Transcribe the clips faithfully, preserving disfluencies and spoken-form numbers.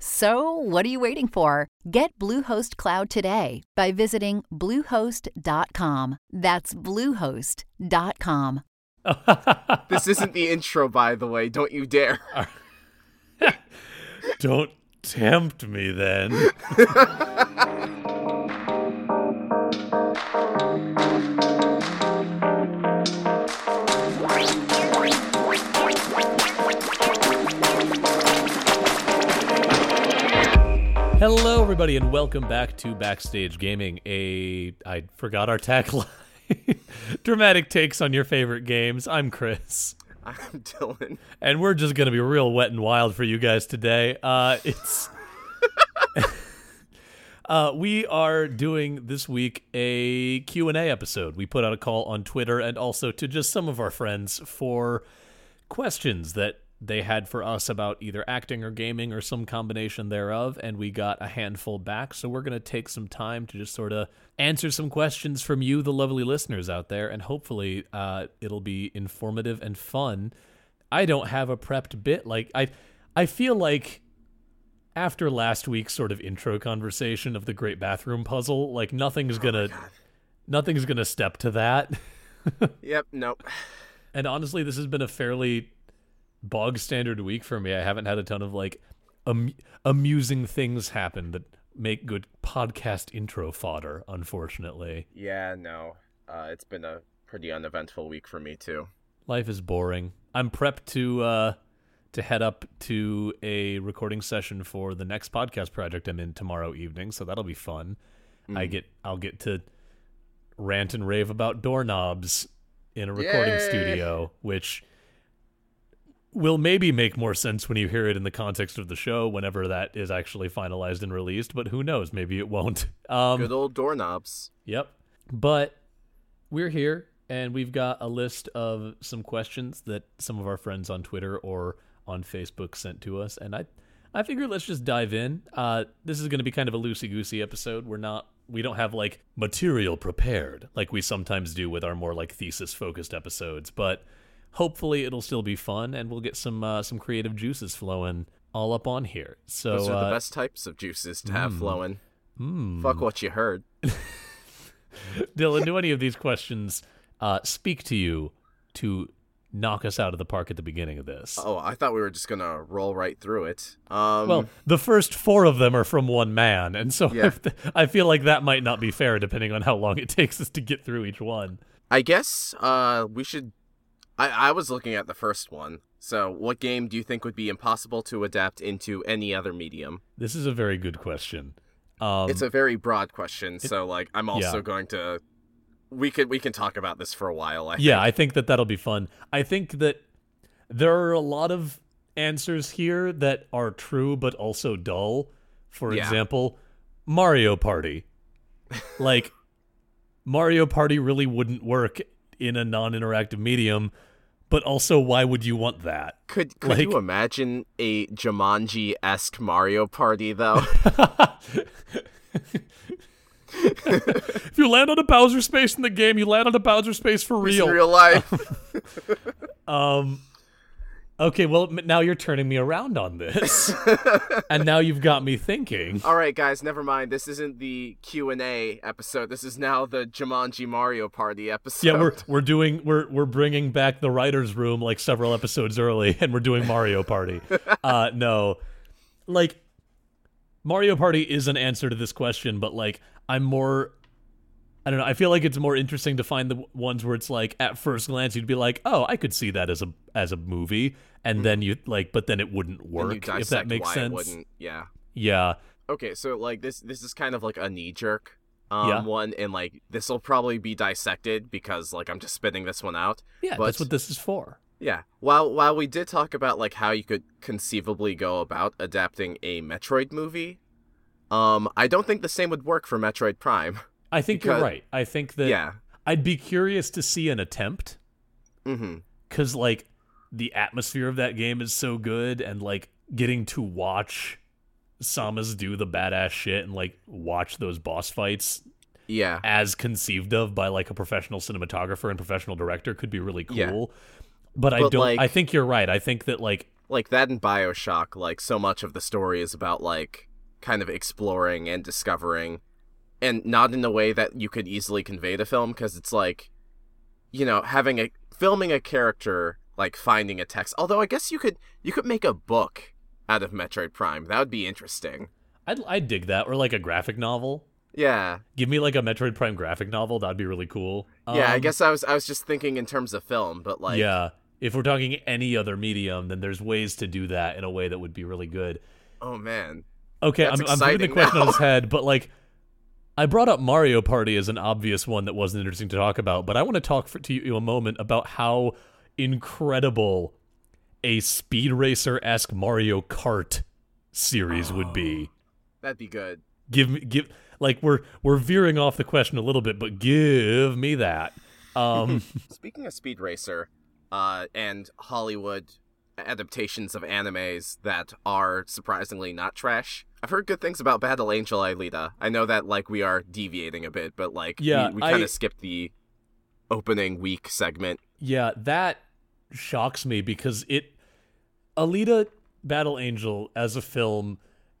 So, what are you waiting for? Get Bluehost Cloud today by visiting Bluehost dot com. That's Bluehost dot com. This isn't the intro, by the way. Don't you dare. Don't tempt me, then. Hello, everybody, and welcome back to Backstage Gaming, a... I forgot our tagline. Dramatic takes on your favorite games. I'm Chris. I'm Dylan. And we're just going to be real wet and wild for you guys today. Uh, it's... uh, we are doing this week a Q and A episode. We put out a call on Twitter and also to just some of our friends for questions that they had for us about either acting or gaming or some combination thereof, and we got a handful back, so we're going to take some time to just sort of answer some questions from you, the lovely listeners out there, and hopefully uh, it'll be informative and fun. I don't have a prepped bit. Like I I feel like after last week's sort of intro conversation of the great bathroom puzzle, like nothing's going to oh nothing's going to step to that. Yep, nope. And honestly, this has been a fairly bog standard week for me. I haven't had a ton of like am- amusing things happen that make good podcast intro fodder, unfortunately. Yeah, no. Uh, it's been a pretty uneventful week for me too. Life is boring. I'm prepped to uh, to head up to a recording session for the next podcast project I'm in tomorrow evening, so that'll be fun. Mm. I get I'll get to rant and rave about doorknobs in a recording Yay! studio, which will maybe make more sense when you hear it in the context of the show, whenever that is actually finalized and released, but who knows, maybe it won't. Um, Good old doorknobs. Yep. But we're here, and we've got a list of some questions that some of our friends on Twitter or on Facebook sent to us, and I I figure let's just dive in. Uh, this is going to be kind of a loosey-goosey episode. We're not, we don't have, like, material prepared, like we sometimes do with our more, like, thesis-focused episodes, but hopefully it'll still be fun, and we'll get some uh, some creative juices flowing all up on here. So those are the uh, best types of juices to mm, have flowing. Mm. Fuck what you heard. Dylan, do any of these questions uh, speak to you to knock us out of the park at the beginning of this? Oh, I thought we were just going to roll right through it. Um, well, the first four of them are from one man, and so yeah. I feel like that might not be fair depending on how long it takes us to get through each one. I guess uh, we should... I, I was looking at the first one. So, what game do you think would be impossible to adapt into any other medium? This is a very good question. Um, it's a very broad question. It, so, like, I'm also yeah. going to... We could we can talk about this for a while, I yeah, think. I think that that'll be fun. I think that there are a lot of answers here that are true but also dull. For yeah. example, Mario Party. Like, Mario Party really wouldn't work in a non-interactive medium, but also, why would you want that? Could could like, you imagine a Jumanji-esque Mario Party, though? If you land on a Bowser space in the game, you land on a Bowser space for real. It's real life. um, okay, well, now you're turning me around on this. And now you've got me thinking. All right, guys, never mind. This isn't the Q and A episode. This is now the Jumanji Mario Party episode. Yeah, we're we're doing we're we're bringing back the writer's room like several episodes early, and we're doing Mario Party. Uh, no. Like, Mario Party is an answer to this question, but like I'm more I don't know. I feel like it's more interesting to find the ones where it's like, at first glance, you'd be like, oh, I could see that as a as a movie, and mm-hmm. then you like, but then it wouldn't work, if that makes sense. It wouldn't. Yeah. Yeah. Okay, so like this, this is kind of like a knee jerk um, yeah. one, and like this will probably be dissected because like I'm just spitting this one out. Yeah, but that's what this is for. Yeah. While while we did talk about like how you could conceivably go about adapting a Metroid movie, um, I don't think the same would work for Metroid Prime. I think because, you're right. I think that yeah. I'd be curious to see an attempt. Mm-hmm. Because like the atmosphere of that game is so good, and like getting to watch Samus do the badass shit and like watch those boss fights yeah. as conceived of by like a professional cinematographer and professional director could be really cool. Yeah. But, but I don't like, I think you're right. I think that like like that in Bioshock, like so much of the story is about like kind of exploring and discovering, and not in a way that you could easily convey to film, because it's like, you know, having a filming a character like finding a text. Although I guess you could you could make a book out of Metroid Prime. That would be interesting. I'd I'd dig that, or like a graphic novel. Yeah. Give me like a Metroid Prime graphic novel. That'd be really cool. Yeah, um, I guess I was I was just thinking in terms of film, but like yeah, if we're talking any other medium, then there's ways to do that in a way that would be really good. Oh man. Okay, that's I'm I'm putting the question now on his head, but like I brought up Mario Party as an obvious one that wasn't interesting to talk about, but I want to talk for, to you a moment about how incredible a Speed Racer-esque Mario Kart series oh, would be. That'd be good. Give me, give, like we're we're veering off the question a little bit, but give me that. Um, Speaking of Speed Racer, uh, and Hollywood adaptations of animes that are surprisingly not trash, I've heard good things about Battle Angel Alita. I know that like we are deviating a bit, but like yeah, we, we kind of skipped the opening week segment. Yeah, that shocks me because it Alita Battle Angel as a film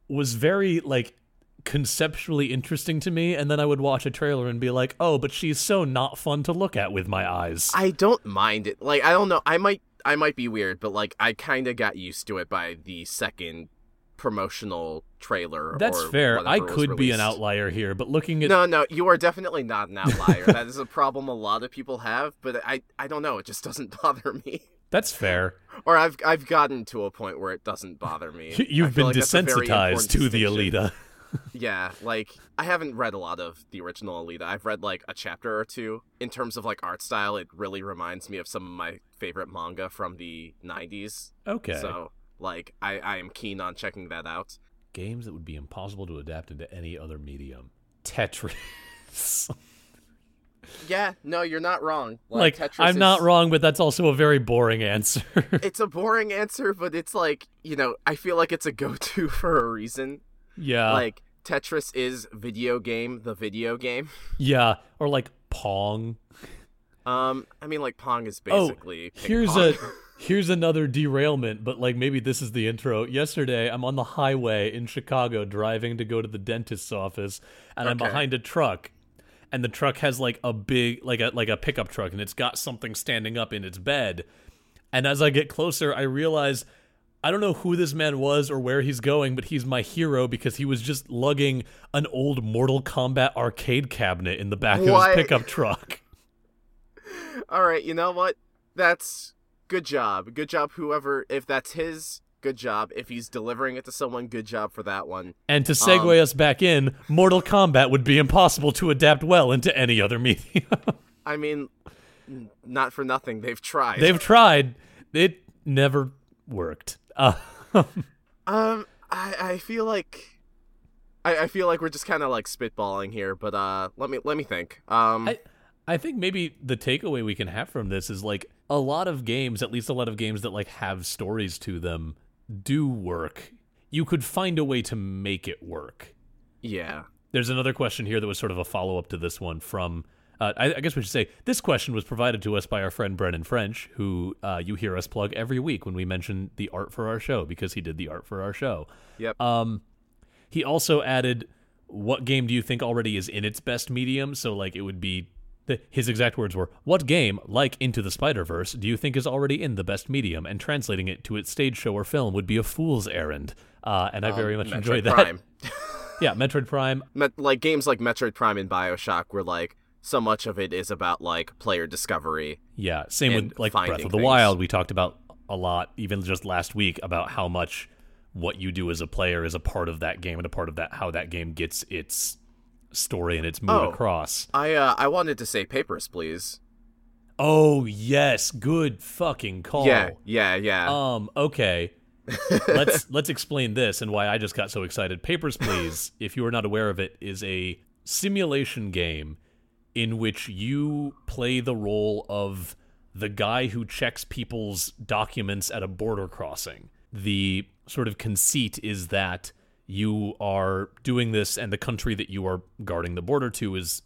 was very like conceptually interesting to me, and then I would watch a trailer and be like, oh, but she's so not fun to look at with my eyes. I don't mind it. Like, I don't know, I might I might be weird, but like I kinda got used to it by the second promotional trailer. That's or fair. I could be an outlier here, but looking at No, no, you are definitely not an outlier. That is a problem a lot of people have, but I, I don't know, it just doesn't bother me. That's fair. Or I've I've gotten to a point where it doesn't bother me. You've been like desensitized to the Alita. Yeah, like I haven't read a lot of the original Alita. I've read like a chapter or two. In terms of like art style, it really reminds me of some of my favorite manga from the nineties. Okay. So like I, I am keen on checking that out. Games that would be impossible to adapt into any other medium. Tetris. Yeah, no, you're not wrong. Like, like Tetris I'm is... not wrong, but that's also a very boring answer. It's a boring answer, but it's like, you know, I feel like it's a go-to for a reason. Yeah. Like Tetris is video game, the video game. Yeah, or like Pong. Um, I mean, like Pong is basically oh, here's pong. a here's another derailment, but like maybe this is the intro. Yesterday, I'm on the highway in Chicago driving to go to the dentist's office, and okay. I'm behind a truck, and the truck has like a big like a like a pickup truck, and it's got something standing up in its bed. And as I get closer, I realize I don't know who this man was or where he's going, but he's my hero because he was just lugging an old Mortal Kombat arcade cabinet in the back what? of his pickup truck. All right, you know what? That's good job. Good job, whoever. If that's his, good job. If he's delivering it to someone, good job for that one. And to segue um, us back in, Mortal Kombat would be impossible to adapt well into any other medium. I mean, not for nothing. They've tried. They've tried. It never worked. Uh, um, I, I feel like, I, I feel like we're just kind of like spitballing here, but uh, let me let me think. Um, I, I think maybe the takeaway we can have from this is like a lot of games, at least a lot of games that like have stories to them, do work. You could find a way to make it work. Yeah. There's another question here that was sort of a follow up to this one from. Uh, I, I guess we should say this question was provided to us by our friend Brennan French, who uh, you hear us plug every week when we mention the art for our show, because he did the art for our show. Yep. Um, he also added, what game do you think already is in its best medium? So like it would be, the, his exact words were, what game, like Into the Spider-Verse, do you think is already in the best medium? And translating it to its stage show or film would be a fool's errand. Uh, and I um, very much Metroid enjoy that. Prime. Yeah, Metroid Prime. Met- like games like Metroid Prime and Bioshock were like, so much of it is about, like, player discovery. Yeah, same with, like, Breath of the things. Wild. We talked about a lot, even just last week, about how much what you do as a player is a part of that game and a part of that how that game gets its story and its mood oh, across. I uh, I wanted to say Papers, Please. Oh, yes. Good fucking call. Yeah, yeah, yeah. Um, okay. let's let's explain this and why I just got so excited. Papers, Please, if you are not aware of it, is a simulation game in which you play the role of the guy who checks people's documents at a border crossing. The sort of conceit is that you are doing this and the country that you are guarding the border to is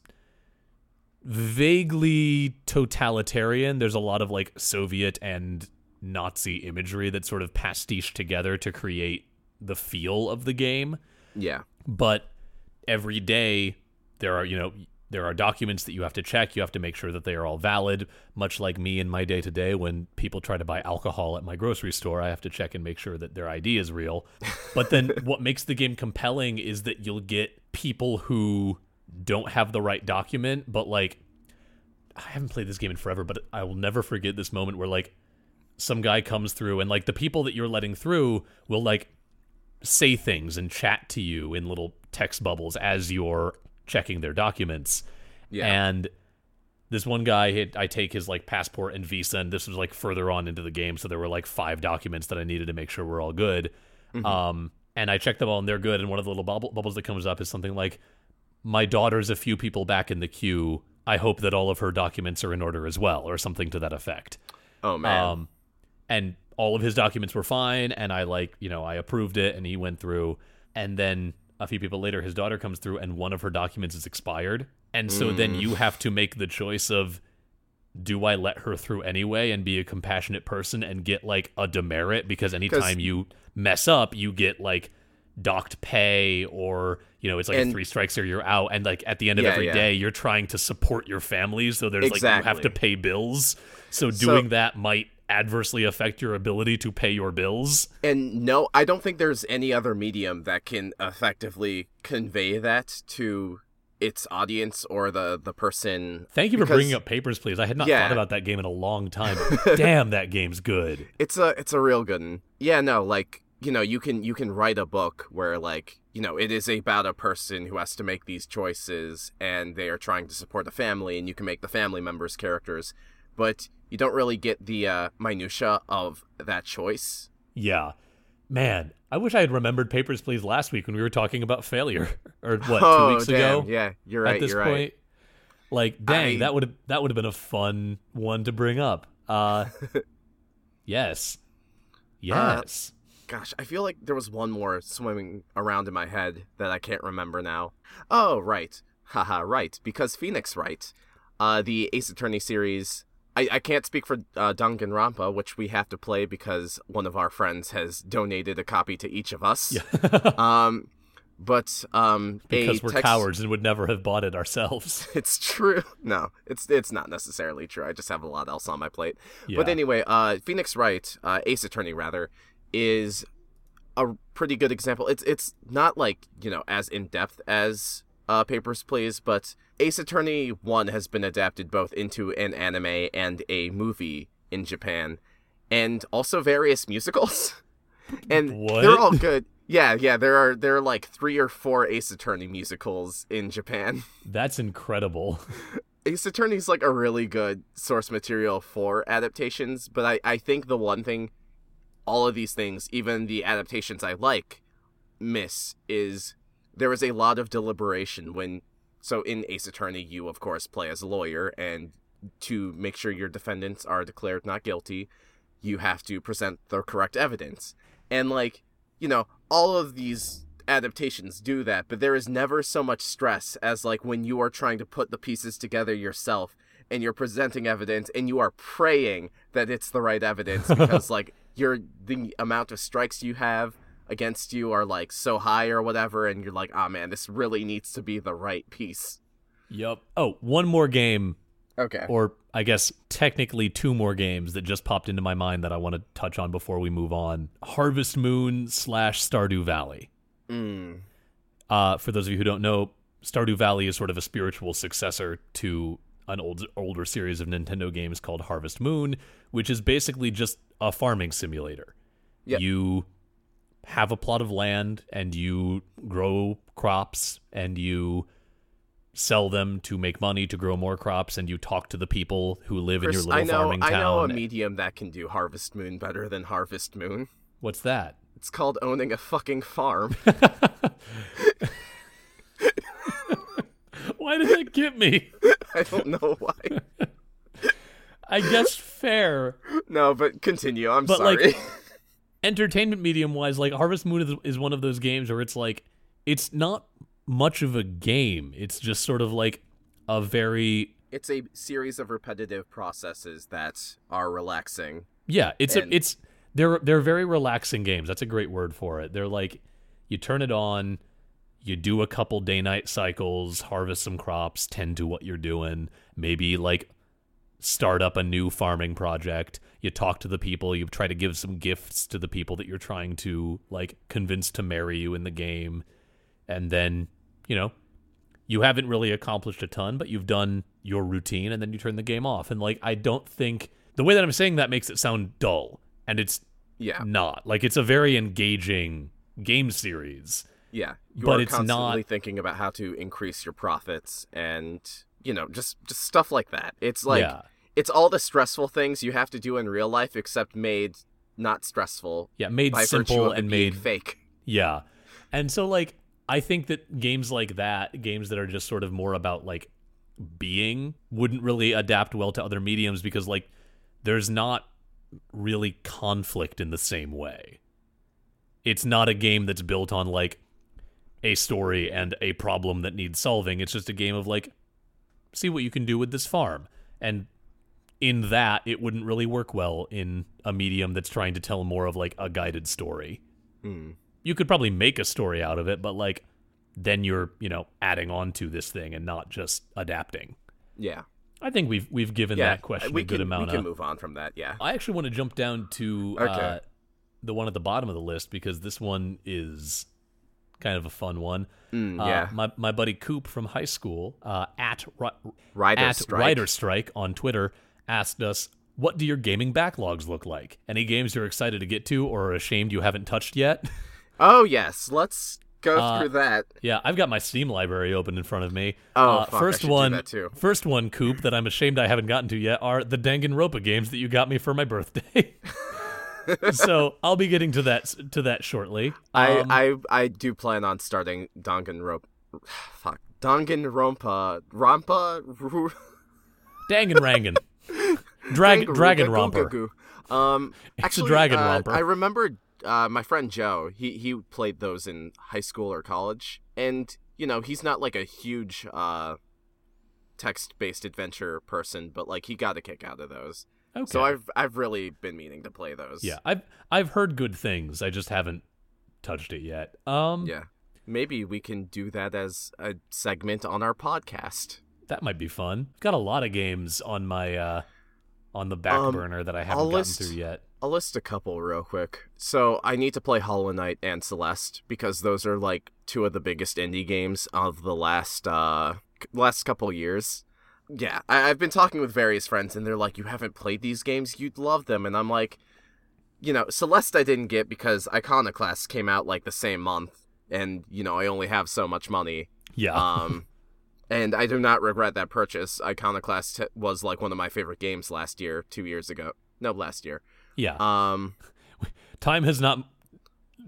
vaguely totalitarian. There's a lot of like Soviet and Nazi imagery that's sort of pastiche together to create the feel of the game. Yeah. But every day there are, you know, there are documents that you have to check. You have to make sure that they are all valid, much like me in my day-to-day when people try to buy alcohol at my grocery store. I have to check and make sure that their I D is real. But then what makes the game compelling is that you'll get people who don't have the right document, but like, I haven't played this game in forever, but I will never forget this moment where like some guy comes through and like the people that you're letting through will like say things and chat to you in little text bubbles as you're checking their documents. Yeah. And this one guy, had, I take his like passport and visa, and this was like further on into the game, so there were like five documents that I needed to make sure were all good. Mm-hmm. Um, and I checked them all and they're good, and one of the little bubble- bubbles that comes up is something like, my daughter's a few people back in the queue. I hope that all of her documents are in order as well, or something to that effect. Oh, man. Um, and all of his documents were fine, and I, like, you know, I approved it, and he went through. And then a few people later, his daughter comes through, and one of her documents is expired. And so mm. then you have to make the choice of, do I let her through anyway and be a compassionate person and get, like, a demerit? Because anytime you mess up, you get, like, docked pay, or you know, it's like and, a three strikes or you're out, and like at the end of yeah, every yeah. day you're trying to support your family, so there's exactly. like you have to pay bills, so doing so, that might adversely affect your ability to pay your bills. And no, I don't think there's any other medium that can effectively convey that to its audience or the the person. Thank you for because, bringing up Papers, Please. I had not yeah. thought about that game in a long time. Damn, that game's good. It's a it's a real good one. Yeah, no, like you know, you can you can write a book where, like, you know, it is about a person who has to make these choices and they are trying to support a family, and you can make the family members characters, but you don't really get the uh, minutia of that choice. Yeah. Man, I wish I had remembered Papers, Please last week when we were talking about failure. Or, what, two oh, weeks damn. ago? Yeah, you're right, At this you're point, right. Like, dang, I... that would have that would have been a fun one to bring up. Uh, yes. Yes. Uh... Gosh, I feel like there was one more swimming around in my head that I can't remember now. Oh, right. Haha, right. Because Phoenix Wright, uh, the Ace Attorney series, I, I can't speak for uh, Danganronpa, which we have to play because one of our friends has donated a copy to each of us. Yeah. um, but um, Because we're text... cowards and would never have bought it ourselves. It's true. No, it's it's not necessarily true. I just have a lot else on my plate. Yeah. But anyway, uh, Phoenix Wright, uh, Ace Attorney rather, is a pretty good example. It's it's not like, you know, as in-depth as uh, Papers, Please, but Ace Attorney one has been adapted both into an anime and a movie in Japan, and also various musicals. And what? They're all good. Yeah, yeah, there are there are like three or four Ace Attorney musicals in Japan. That's incredible. Ace Attorney's like a really good source material for adaptations, but I, I think the one thing all of these things, even the adaptations I like, miss, is there is a lot of deliberation when... So in Ace Attorney, you, of course, play as a lawyer, and to make sure your defendants are declared not guilty, you have to present the correct evidence. And, like, you know, all of these adaptations do that, but there is never so much stress as, like, when you are trying to put the pieces together yourself, and you're presenting evidence, and you are praying that it's the right evidence, because, like... Your the amount of strikes you have against you are like so high or whatever, and you're like, ah, oh, man, this really needs to be the right piece. Yep. Oh, one more game. Okay. Or I guess technically two more games that just popped into my mind that I want to touch on before we move on. Harvest Moon slash Stardew Valley. Mm. Uh, for those of you who don't know, Stardew Valley is sort of a spiritual successor to an old older series of Nintendo games called Harvest Moon, which is basically just a farming simulator. Yep. You have a plot of land and you grow crops and you sell them to make money to grow more crops, and you talk to the people who live Chris, in your little I know, farming town. I know a medium that can do Harvest Moon better than Harvest Moon. What's that? It's called owning a fucking farm. Why did that get me? I don't know why. I guess fair. No, but continue. I'm but sorry. Like, entertainment medium-wise, like Harvest Moon is one of those games where it's like, it's not much of a game. It's just sort of like a very... It's a series of repetitive processes that are relaxing. Yeah, it's and... a, it's they're they're very relaxing games. That's a great word for it. They're like, you turn it on, you do a couple day-night cycles, harvest some crops, tend to what you're doing, maybe like start up a new farming project. You talk to the people, you try to give some gifts to the people that you're trying to like convince to marry you in the game. And then, you know, you haven't really accomplished a ton, but you've done your routine, and then you turn the game off. And, like, I don't think... The way that I'm saying that makes it sound dull, and it's yeah. not. Like, it's a very engaging game series. Yeah. You but are it's constantly not... thinking about how to increase your profits and, you know, just, just stuff like that. It's, like, yeah. it's all the stressful things you have to do in real life, except made not stressful. Yeah, made by simple and made... fake. Yeah. And so, like... I think that games like that, games that are just sort of more about, like, being, wouldn't really adapt well to other mediums because, like, there's not really conflict in the same way. It's not a game that's built on, like, a story and a problem that needs solving. It's just a game of, like, see what you can do with this farm. And in that, it wouldn't really work well in a medium that's trying to tell more of, like, a guided story. Hmm. You could probably make a story out of it, but, like, then you're, you know, adding on to this thing and not just adapting. Yeah. I think we've we've given yeah, that question a good can, amount of... we can of, move on from that, yeah. I actually want to jump down to okay. uh, the one at the bottom of the list, because this one is kind of a fun one. Mm, uh, yeah. My, my buddy Coop from high school, uh, at, ri- Rider, at Strike. Rider Strike on Twitter, asked us, what do your gaming backlogs look like? Any games you're excited to get to or are ashamed you haven't touched yet? Oh, yes. Let's go uh, through that. Yeah, I've got my Steam library open in front of me. Oh, uh, fuck, first I one, do that too. First one, Coop, that I'm ashamed I haven't gotten to yet are the Danganronpa games that you got me for my birthday. So I'll be getting to that to that shortly. Um, I, I I do plan on starting Danganronpa. Fuck. Danganronpa. Rompa? Danganrangan. Drag, Dragon Romper. Um, it's actually, a Dragon uh, Romper. I remember... Uh, my friend Joe, he, he played those in high school or college, and, you know, he's not, like, a huge uh, text-based adventure person, but, like, he got a kick out of those. Okay. So I've I've really been meaning to play those. Yeah, I've I've heard good things, I just haven't touched it yet. Um, yeah, maybe we can do that as a segment on our podcast. That might be fun. I've got a lot of games on my uh, on the back um, burner that I haven't I'll gotten list- through yet. I'll list a couple real quick. So I need to play Hollow Knight and Celeste because those are like two of the biggest indie games of the last uh, last couple years. Yeah, I- I've been talking with various friends and they're like, you haven't played these games? You'd love them. And I'm like, you know, Celeste I didn't get because Iconoclast came out like the same month and, you know, I only have so much money. Yeah. Um, and I do not regret that purchase. Iconoclast was like one of my favorite games last year, two years ago. No, last year. Yeah. Um, time has not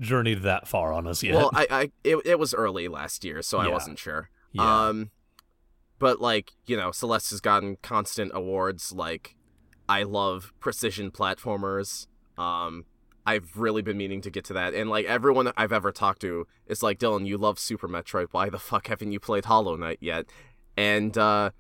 journeyed that far on us yet. Well, I, I it, it was early last year, so yeah. I wasn't sure. Yeah. Um, but like, you know, Celeste has gotten constant awards. Like, I love precision platformers. Um, I've really been meaning to get to that, and like everyone I've ever talked to is like, Dylan, you love Super Metroid. Why the fuck haven't you played Hollow Knight yet? And uh,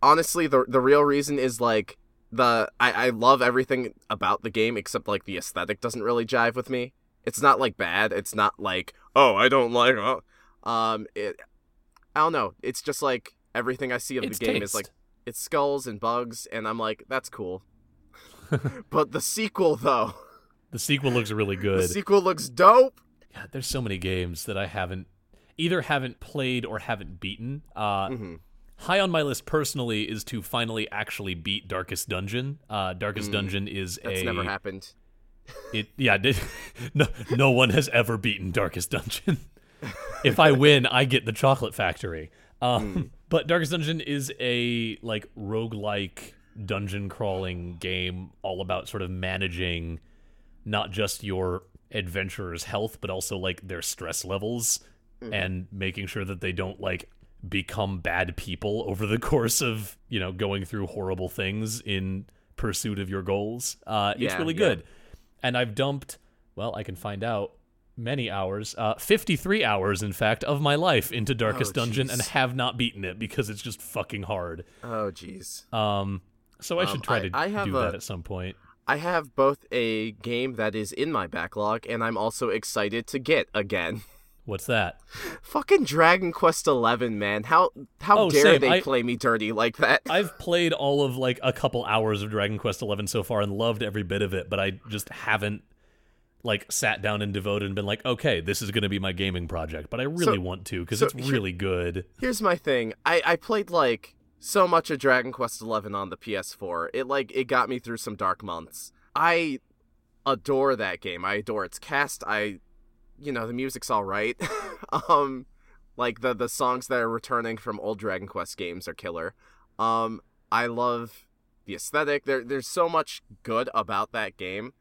honestly, the the real reason is like. The I, I love everything about the game except, like, the aesthetic doesn't really jive with me. It's not, like, bad. It's not, like, oh, I don't like oh. Um, it. I don't know. It's just, like, everything I see of it's the game taste. Is, like, it's skulls and bugs, and I'm like, that's cool. But the sequel, though. The sequel looks really good. The sequel looks dope. God, there's so many games that I haven't, either haven't played or haven't beaten. Uh, mm-hmm. high on my list personally is to finally actually beat Darkest Dungeon. Uh, Darkest mm, Dungeon is that's a... That's never happened. It yeah, it, no, no one has ever beaten Darkest Dungeon. If I win, I get the Chocolate Factory. Um, mm. But Darkest Dungeon is a like roguelike dungeon crawling game all about sort of managing not just your adventurer's health, but also like their stress levels mm. and making sure that they don't like become bad people over the course of, you know, going through horrible things in pursuit of your goals. Uh, yeah, it's really good. Yeah. And I've dumped, well, I can find out, many hours, uh, fifty-three hours, in fact, of my life into Darkest oh, Dungeon and have not beaten it because it's just fucking hard. Oh, jeez. Um, so I um, should try I, to I have do a, that at some point. I have both a game that is in my backlog and I'm also excited to get again. What's that? Fucking Dragon Quest eleven, man. How how oh, dare same. they I, play me dirty like that? I've played all of like a couple hours of Dragon Quest eleven so far and loved every bit of it, but I just haven't like sat down and devoted and been like, okay, this is going to be my gaming project, but I really so, want to because so it's really here, good. Here's my thing. I, I played like so much of Dragon Quest eleven on the P S four. It like it got me through some dark months. I adore that game. I adore its cast. I You know, the music's all right. um, like, the, the songs that are returning from old Dragon Quest games are killer. Um, I love the aesthetic. There, There's so much good about that game.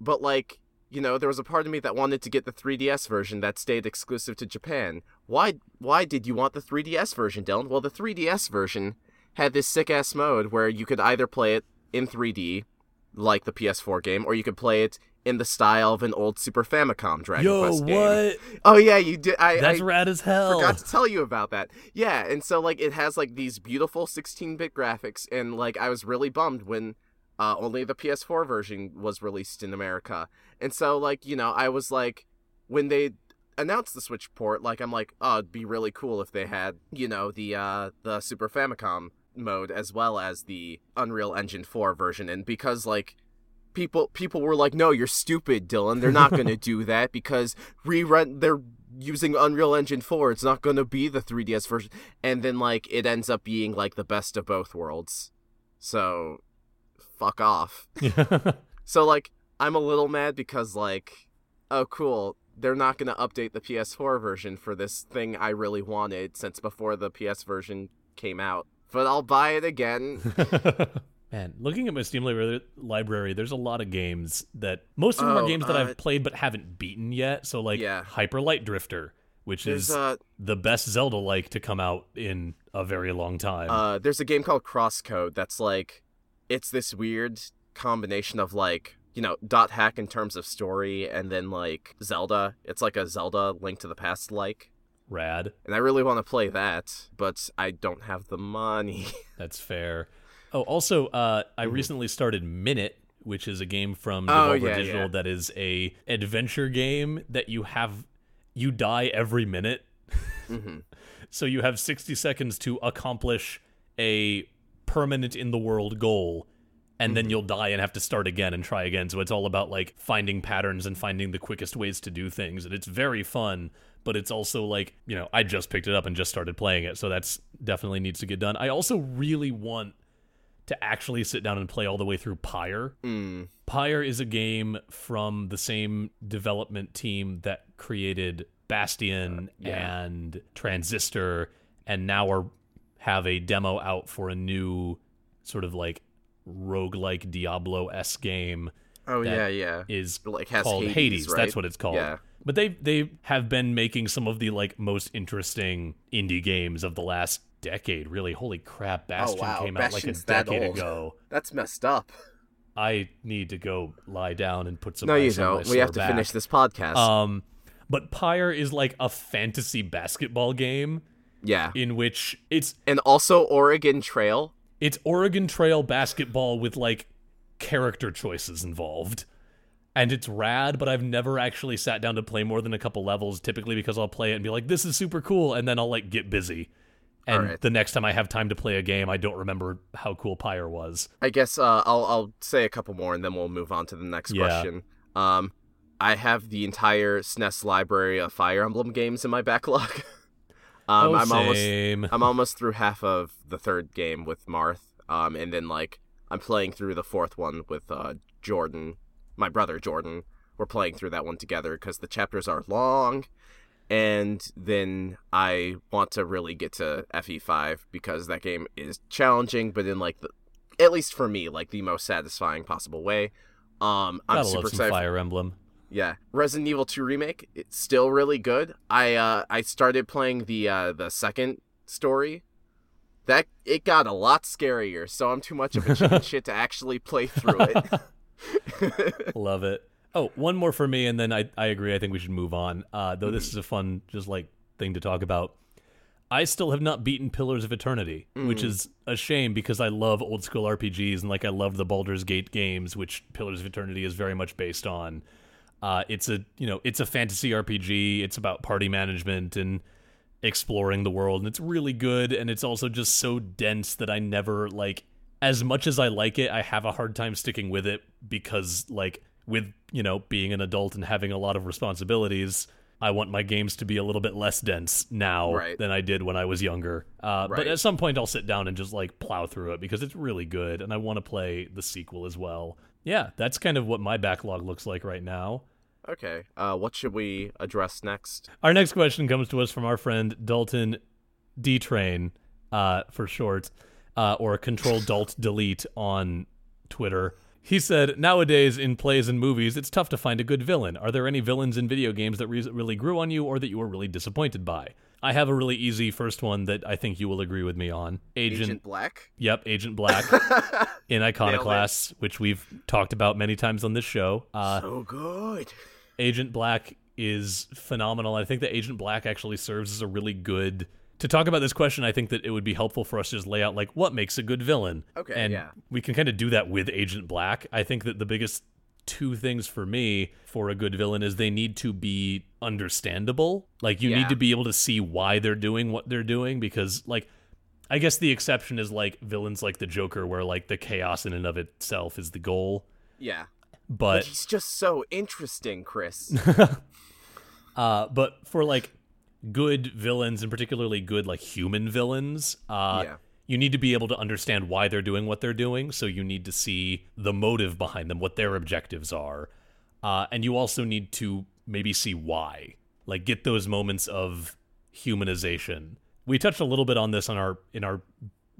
But, like, you know, there was a part of me that wanted to get the three D S version that stayed exclusive to Japan. Why Why did you want the three D S version, Dylan? Well, the three D S version had this sick-ass mode where you could either play it in three D, like the P S four game, or you could play it in the style of an old Super Famicom Dragon Yo, Quest game. Yo, what? Oh, yeah, you did. I, That's I rad as hell. Forgot to tell you about that. Yeah, and so, like, it has, like, these beautiful sixteen-bit graphics, and, like, I was really bummed when uh, only the P S four version was released in America. And so, like, you know, I was, like, when they announced the Switch port, like, I'm like, oh, it'd be really cool if they had, you know, the uh, the Super Famicom mode as well as the Unreal Engine four version. And because, like... People people were like, no, you're stupid, Dylan. They're not going to do that because rerun. They're using Unreal Engine four. It's not going to be the three D S version. And then, like, it ends up being, like, the best of both worlds. So, fuck off. So, like, I'm a little mad because, like, oh, cool. They're not going to update the P S four version for this thing I really wanted since before the P S version came out. But I'll buy it again. Man, looking at my Steam library, there's a lot of games that... Most of them oh, are games that uh, I've played but haven't beaten yet. So, like, yeah. Hyper Light Drifter, which there's is a, the best Zelda-like to come out in a very long time. Uh, there's a game called Crosscode that's, like... It's this weird combination of, like, you know, dot hack in terms of story and then, like, Zelda. It's like a Zelda Link to the Past-like. Rad. And I really want to play that, but I don't have the money. That's fair. Oh, also, uh, I mm-hmm. recently started Minute, which is a game from Devolver oh, yeah, Digital yeah. that is a adventure game that you have, you die every minute. Mm-hmm. So you have sixty seconds to accomplish a permanent in the world goal, and mm-hmm. then you'll die and have to start again and try again. So it's all about like finding patterns and finding the quickest ways to do things, and it's very fun. But it's also like, you know, I just picked it up and just started playing it, so that's definitely needs to get done. I also really want to actually sit down and play all the way through Pyre. Mm. Pyre is a game from the same development team that created Bastion uh, yeah. and Transistor, and now are have a demo out for a new sort of like roguelike Diablo-esque game. Oh yeah, yeah. Is like has called Hades. Hades right? That's what it's called. Yeah. But they they have been making some of the like most interesting indie games of the last decade, really. Holy crap, Bastion oh, wow. came out Bastion's like a decade that ago. That's messed up. I need to go lie down and put some... No, you don't. We have to back. finish this podcast. Um, but Pyre is like a fantasy basketball game. Yeah. In which it's... And also Oregon Trail. It's Oregon Trail basketball with like character choices involved. And it's rad, but I've never actually sat down to play more than a couple levels, typically because I'll play it and be like, this is super cool, and then I'll like get busy. And right. the next time I have time to play a game, I don't remember how cool Pyre was. I guess uh, I'll I'll say a couple more, and then we'll move on to the next yeah. question. Um, I have the entire S N E S library of Fire Emblem games in my backlog. Um, oh, I'm same. almost I'm almost through half of the third game with Marth, um, and then like I'm playing through the fourth one with uh, Jordan, my brother Jordan. We're playing through that one together because the chapters are long, and then I want to really get to F E five because that game is challenging, but in like the, at least for me, like the most satisfying possible way. Um, I'm Gotta super love some excited. Fire Emblem. Yeah, Resident Evil two Remake, it's still really good. I uh, I started playing the uh, the second story. That it got a lot scarier, so I'm too much of a chicken shit to actually play through it. Love it. Oh, one more for me, and then I, I agree. I think we should move on. Uh, though mm-hmm. This is a fun just like thing to talk about. I still have not beaten Pillars of Eternity, mm. which is a shame because I love old school R P Gs and like I love the Baldur's Gate games, which Pillars of Eternity is very much based on. Uh, it's a you know it's a fantasy R P G. It's about party management and exploring the world, and it's really good. And it's also just so dense that I never like as much as I like it. I have a hard time sticking with it because like with you know being an adult and having a lot of responsibilities, I want my games to be a little bit less dense now right. than I did when I was younger. Uh, right. But at some point, I'll sit down and just like plow through it because it's really good, and I want to play the sequel as well. Yeah, that's kind of what my backlog looks like right now. Okay, uh, what should we address next? Our next question comes to us from our friend Dalton D-Train, uh, for short, uh, or Control-Dalt-Delete on Twitter. He said, nowadays in plays and movies, it's tough to find a good villain. Are there any villains in video games that re- really grew on you or that you were really disappointed by? I have a really easy first one that I think you will agree with me on. Agent, Agent Black? Yep, Agent Black in Iconoclast, which we've talked about many times on this show. Uh, so good. Agent Black is phenomenal. I think that Agent Black actually serves as a really good... To talk about this question, I think that it would be helpful for us to just lay out, like, what makes a good villain? Okay, and yeah. we can kind of do that with Agent Black. I think that the biggest... two things for me for a good villain is they need to be understandable. Like you yeah. need to be able to see why they're doing what they're doing, because like I guess the exception is like villains like the Joker where like the chaos in and of itself is the goal. Yeah. But, but he's just so interesting, Chris. uh but for like good villains and particularly good like human villains, uh yeah. you need to be able to understand why they're doing what they're doing, so you need to see the motive behind them, what their objectives are. Uh, and you also need to maybe see why. Like, get those moments of humanization. We touched a little bit on this on our in our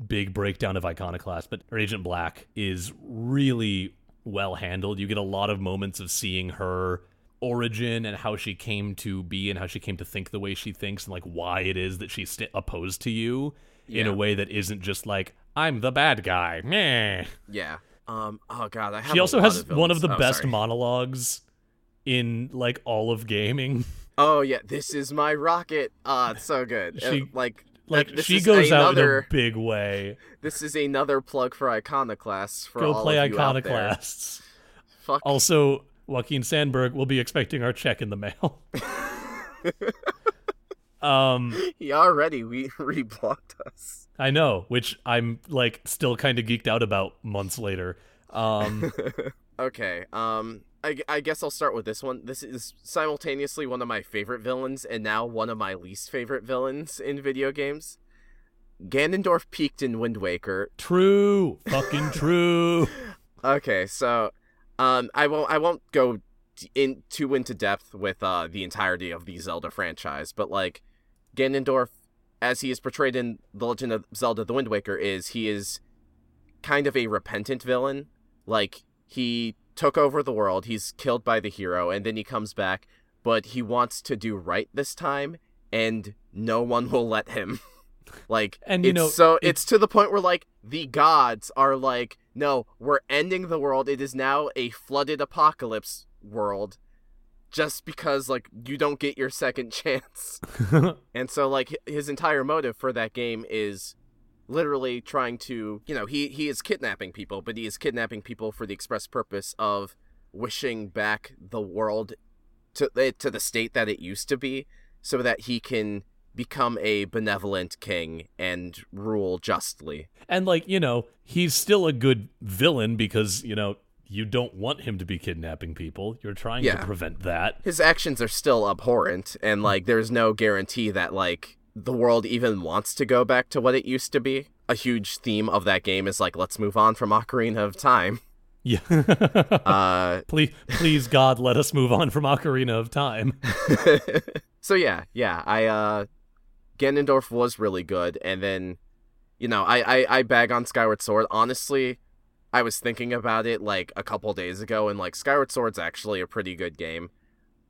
big breakdown of Iconoclast, but Agent Black is really well handled. You get a lot of moments of seeing her origin and how she came to be and how she came to think the way she thinks and, like, why it is that she's st- opposed to you. Yeah. In a way that isn't just like, I'm the bad guy. Meh. Yeah. Um. Oh, God. I have she also has of one of the oh, best sorry. monologues in, like, all of gaming. Oh, yeah. This is my rocket. Ah, oh, it's so good. She, it, like, like this she is goes another, out in a big way. This is another plug for Iconoclasts. For Go all play of you Iconoclasts. Fuck. Also, Joaquin Sandberg will be expecting our check in the mail. Um, he already we reblocked us. I know, which I'm like still kind of geeked out about months later. Um, okay. Um, I, I guess I'll start with this one. This is simultaneously one of my favorite villains and now one of my least favorite villains in video games. Ganondorf peaked in Wind Waker. True, fucking true. Okay, so um, I won't I won't go in too into depth with uh, the entirety of the Zelda franchise, but like. Ganondorf, as he is portrayed in The Legend of Zelda The Wind Waker, is he is kind of a repentant villain. Like, he took over the world, he's killed by the hero, and then he comes back, but he wants to do right this time, and no one will let him. Like, and you it's know, so it's, it's to the point where, like, the gods are like, no, we're ending the world, it is now a flooded apocalypse world. Just because, like, you don't get your second chance. And so, like, his entire motive for that game is literally trying to, you know, he, he is kidnapping people, but he is kidnapping people for the express purpose of wishing back the world to, to the state that it used to be so that he can become a benevolent king and rule justly. And, like, you know, he's still a good villain because, you know, you don't want him to be kidnapping people. You're trying yeah. to prevent that. His actions are still abhorrent, and, like, there's no guarantee that, like, the world even wants to go back to what it used to be. A huge theme of that game is like, let's move on from Ocarina of Time. Yeah. uh, please, please, God, let us move on from Ocarina of Time. So yeah, yeah, I uh, Ganondorf was really good, and then, you know, I, I, I bag on Skyward Sword. Honestly, I was thinking about it like a couple days ago, and like Skyward Sword's actually a pretty good game,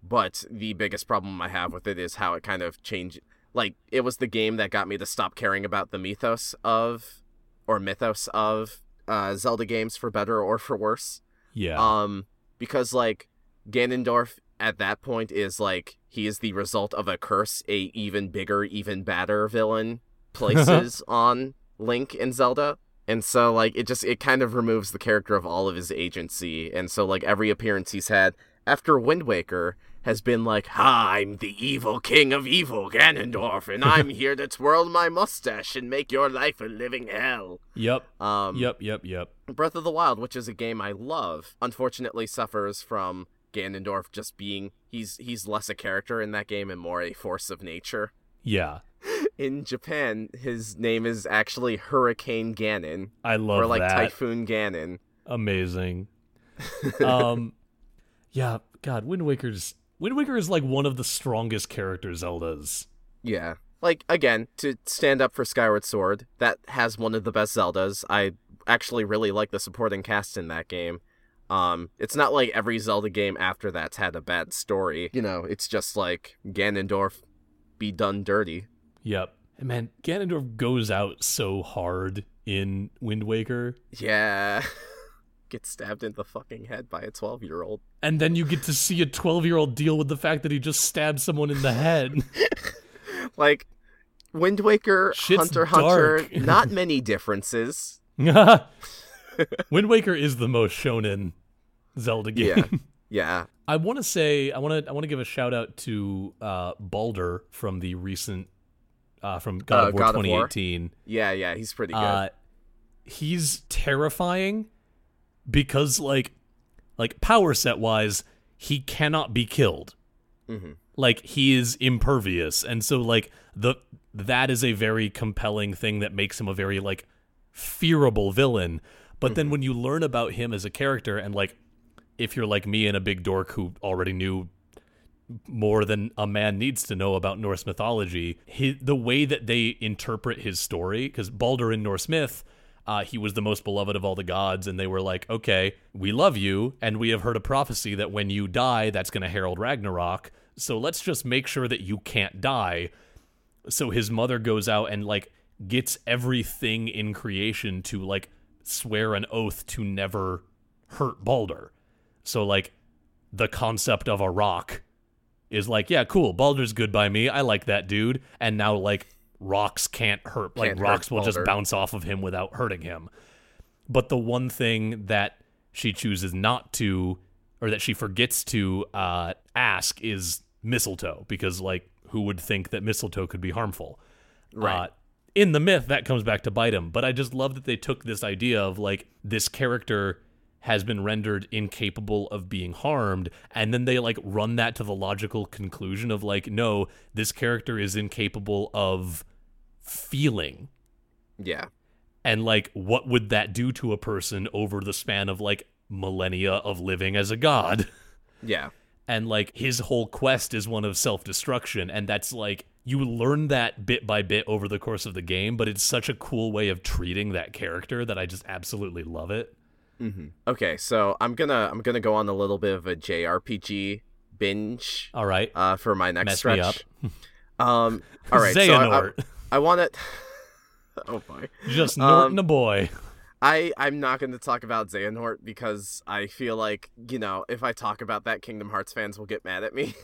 but the biggest problem I have with it is how it kind of changed. Like, it was the game that got me to stop caring about the mythos of, or mythos of, uh, Zelda games, for better or for worse. Yeah. Um, because, like, Ganondorf at that point is, like, he is the result of a curse a even bigger, even badder villain places on Link in Zelda. And so, like, it just, it kind of removes the character of all of his agency. And so, like, every appearance he's had after Wind Waker has been like, I'm the evil king of evil, Ganondorf, and I'm here to twirl my mustache and make your life a living hell. Yep. Um, yep, yep, yep. Breath of the Wild, which is a game I love, unfortunately suffers from Ganondorf just being, he's he's less a character in that game and more a force of nature. Yeah. In Japan, his name is actually Hurricane Ganon. I love that. Or like that. Typhoon Ganon. Amazing. um, yeah, God, Wind Waker's Wind Waker is, like, one of the strongest character Zeldas. Yeah. Like, again, to stand up for Skyward Sword, that has one of the best Zeldas. I actually really like the supporting cast in that game. Um, it's not like every Zelda game after that's had a bad story. You know, it's just, like, Ganondorf be done dirty. Yep. And, man, Ganondorf goes out so hard in Wind Waker. Yeah. Get stabbed in the fucking head by a twelve-year-old. And then you get to see a twelve-year-old deal with the fact that he just stabbed someone in the head. Like, Wind Waker, shit's Hunter x Hunter, not many differences. Wind Waker is the most shonen Zelda game. Yeah. Yeah. I want to say, I want to I want to give a shout-out to uh, Baldur from the recent, uh, from God uh, of War God twenty eighteen. Of War? Yeah, yeah, he's pretty good. Uh, he's terrifying. Because, like, like power set-wise, he cannot be killed. Mm-hmm. Like, he is impervious. And so, like, the that is a very compelling thing that makes him a very, like, fearable villain. But mm-hmm. then when you learn about him as a character, and, like, if you're like me and a big dork who already knew more than a man needs to know about Norse mythology, he, the way that they interpret his story, because Baldur in Norse myth... Uh, he was the most beloved of all the gods, and they were like, okay, we love you, and we have heard a prophecy that when you die, that's going to herald Ragnarok, so let's just make sure that you can't die. So his mother goes out and, like, gets everything in creation to, like, swear an oath to never hurt Baldur. So, like, the concept of a rock is like, yeah, cool, Baldur's good by me, I like that dude, and now, like, rocks can't hurt. Like, can't rocks hurt will just bounce off of him without hurting him. But the one thing that she chooses not to, or that she forgets to uh, ask, is mistletoe. Because, like, who would think that mistletoe could be harmful? Right. Uh, in the myth, that comes back to bite him. But I just love that they took this idea of, like, this character has been rendered incapable of being harmed, and then they, like, run that to the logical conclusion of, like, no, this character is incapable of feeling. Yeah. And, like, what would that do to a person over the span of, like, millennia of living as a god? Yeah. And, like, his whole quest is one of self-destruction, and that's, like, you learn that bit by bit over the course of the game, but it's such a cool way of treating that character that I just absolutely love it. Mm-hmm. Okay, so I'm gonna I'm gonna go on a little bit of a J R P G binge. All right. Uh, for my next Mess stretch. Me up. um. All right. Xehanort. So I, I, I want to. Oh boy. Just Norton um, a boy. I I'm not going to talk about Xehanort because I feel like, you know, if I talk about that, Kingdom Hearts fans will get mad at me.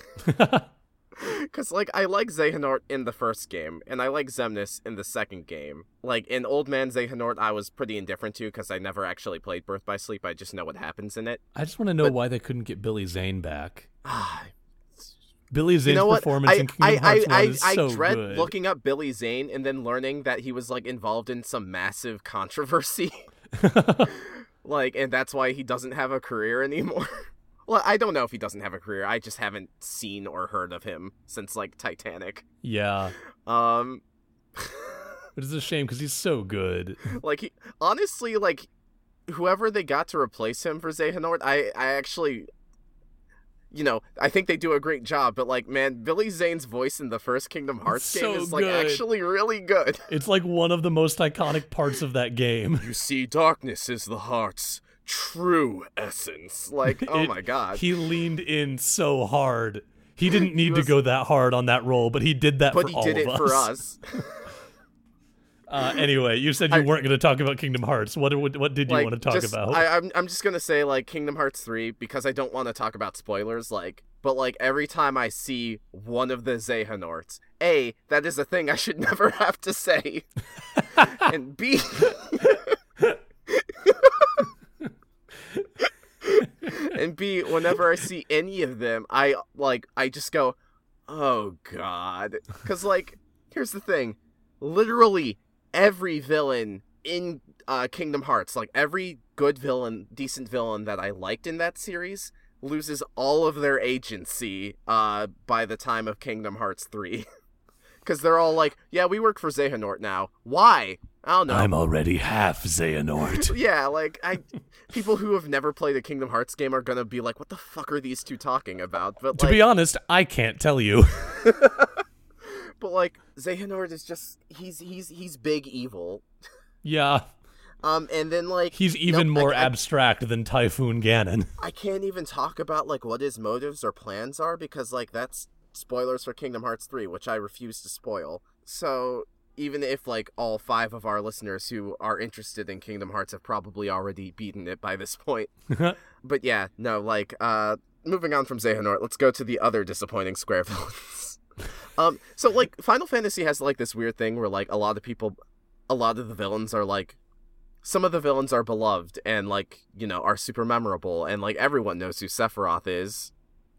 Because, like, I like Xehanort in the first game, and I like Xemnas in the second game. Like, in Old Man Xehanort, I was pretty indifferent to, because I never actually played Birth by Sleep. I just know what happens in it. I just want to know but, why they couldn't get Billy Zane back. Billy Zane's you know performance I, in Kingdom I, Hearts I, I, one is I, so I dread good. Looking up Billy Zane and then learning that he was, like, involved in some massive controversy. Like, and that's why he doesn't have a career anymore. Well, I don't know if he doesn't have a career. I just haven't seen or heard of him since, like, Titanic. Yeah. Um, Which is a shame because he's so good. Like, he, honestly, like, whoever they got to replace him for Xehanort, I, I actually... You know, I think they do a great job, but, like, man, Billy Zane's voice in the first Kingdom Hearts so game is, like, good. Actually really good. It's, like, one of the most iconic parts of that game. You see, darkness is the heart's true essence. Like, it, oh my god. He leaned in so hard. He didn't need he was, to go that hard on that role, but he did that for all of us. But he did it for us. uh, anyway, you said you I, weren't going to talk about Kingdom Hearts. What what, what did you like, want to talk just, about? I, I'm I'm just going to say, like, Kingdom Hearts three, because I don't want to talk about spoilers, like, but, like, every time I see one of the Xehanorts, A, that is a thing I should never have to say, and B... and B, whenever I see any of them, I, like, I just go, oh, God. Because, like, here's the thing. Literally every villain in uh, Kingdom Hearts, like, every good villain, decent villain that I liked in that series loses all of their agency uh, by the time of Kingdom Hearts three. Because they're all like, yeah, we work for Xehanort now. Why? I don't know. I'm already half Xehanort. yeah, like, I, people who have never played a Kingdom Hearts game are going to be like, what the fuck are these two talking about? But to like, be honest, I can't tell you. But, like, Xehanort is just, he's he's he's big evil. Yeah. Um, and then, like... He's even no, more I, abstract I, than Typhoon Ganon. I can't even talk about, like, what his motives or plans are, because, like, that's spoilers for Kingdom Hearts three, which I refuse to spoil. So... even if, like, all five of our listeners who are interested in Kingdom Hearts have probably already beaten it by this point. But yeah, no, like, uh, moving on from Xehanort, let's go to the other disappointing Square villains. um, so, like, Final Fantasy has, like, this weird thing where, like, a lot of people, a lot of the villains are, like, some of the villains are beloved and, like, you know, are super memorable. And, like, everyone knows who Sephiroth is.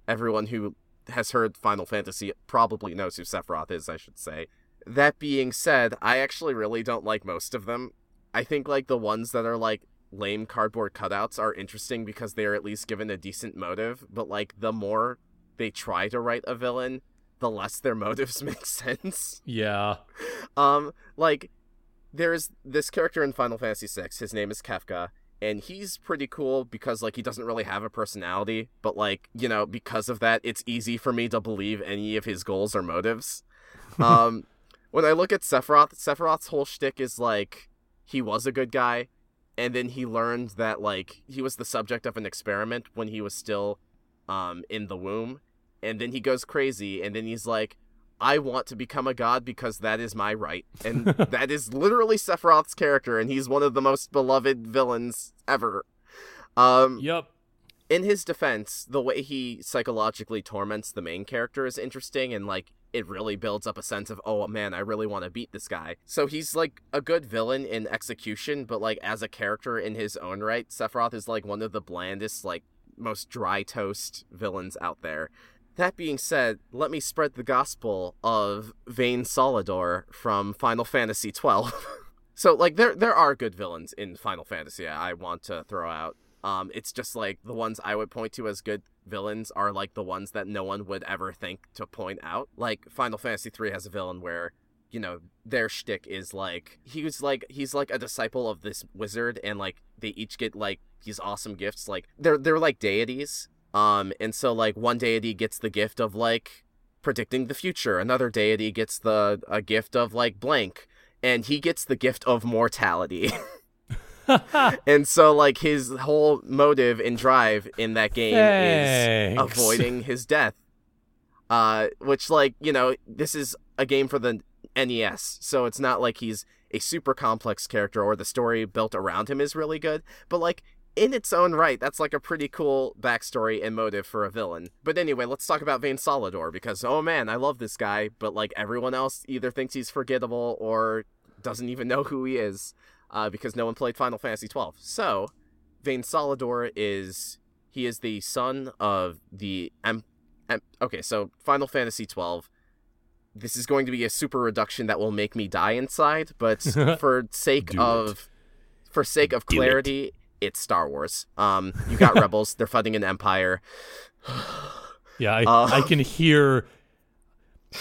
Everyone who has heard Final Fantasy probably knows who Sephiroth is, I should say. That being said, I actually really don't like most of them. I think, like, the ones that are, like, lame cardboard cutouts are interesting because they are at least given a decent motive, but, like, the more they try to write a villain, the less their motives make sense. Yeah. Um, like, there's this character in Final Fantasy six, his name is Kefka, and he's pretty cool because, like, he doesn't really have a personality, but, like, you know, because of that, it's easy for me to believe any of his goals or motives. Um... When I look at Sephiroth, Sephiroth's whole shtick is, like, he was a good guy, and then he learned that, like, he was the subject of an experiment when he was still um, in the womb, and then he goes crazy, and then he's like, I want to become a god because that is my right, and that is literally Sephiroth's character, and he's one of the most beloved villains ever. Um, yep. In his defense, the way he psychologically torments the main character is interesting, and, like, it really builds up a sense of, oh, man, I really want to beat this guy. So he's, like, a good villain in execution, but, like, as a character in his own right, Sephiroth is, like, one of the blandest, like, most dry toast villains out there. That being said, let me spread the gospel of Vayne Solidor from Final Fantasy twelve. So, like, there there are good villains in Final Fantasy I want to throw out. Um, it's just, like, the ones I would point to as good villains are, like, the ones that no one would ever think to point out. Like, Final Fantasy three has a villain where, you know, their shtick is, like, he was, like, he's, like, a disciple of this wizard, and, like, they each get, like, these awesome gifts. Like, they're, they're like, deities. Um, and so, like, one deity gets the gift of, like, predicting the future. Another deity gets the a gift of, like, blank. And he gets the gift of mortality. And so, like, his whole motive and drive in that game Thanks. is avoiding his death. Uh, which, like, you know, this is a game for the N E S, so it's not like he's a super complex character or the story built around him is really good. But, like, in its own right, that's, like, a pretty cool backstory and motive for a villain. But anyway, let's talk about Vayne Solidor, because, oh man, I love this guy, but, like, everyone else either thinks he's forgettable or doesn't even know who he is. Uh, because no one played Final Fantasy twelve. So, Vayne Solidor is... He is the son of the... M- M- okay, so Final Fantasy twelve. This is going to be a super reduction that will make me die inside, but for sake of... It. For sake of clarity, it. it's Star Wars. Um, you got Rebels. They're fighting an empire. yeah, I, uh, I can hear...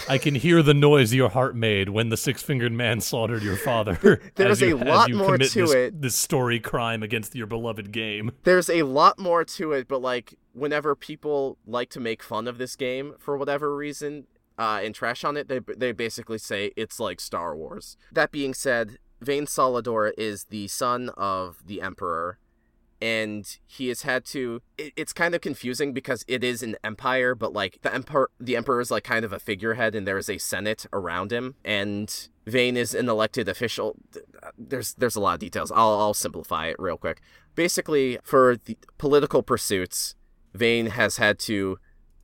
I can hear the noise your heart made when the six-fingered man slaughtered your father. There's you, a lot more to this, it. This story crime against your beloved game. There's a lot more to it, but like whenever people like to make fun of this game for whatever reason uh, and trash on it, they they basically say it's like Star Wars. That being said, Vayne Solidor is the son of the Emperor. And he has had to, it, it's kind of confusing because it is an empire, but like the emperor, the emperor is like kind of a figurehead, and there is a senate around him. And Vayne is an elected official. There's there's a lot of details. I'll I'll simplify it real quick. Basically, for the political pursuits, Vayne has had to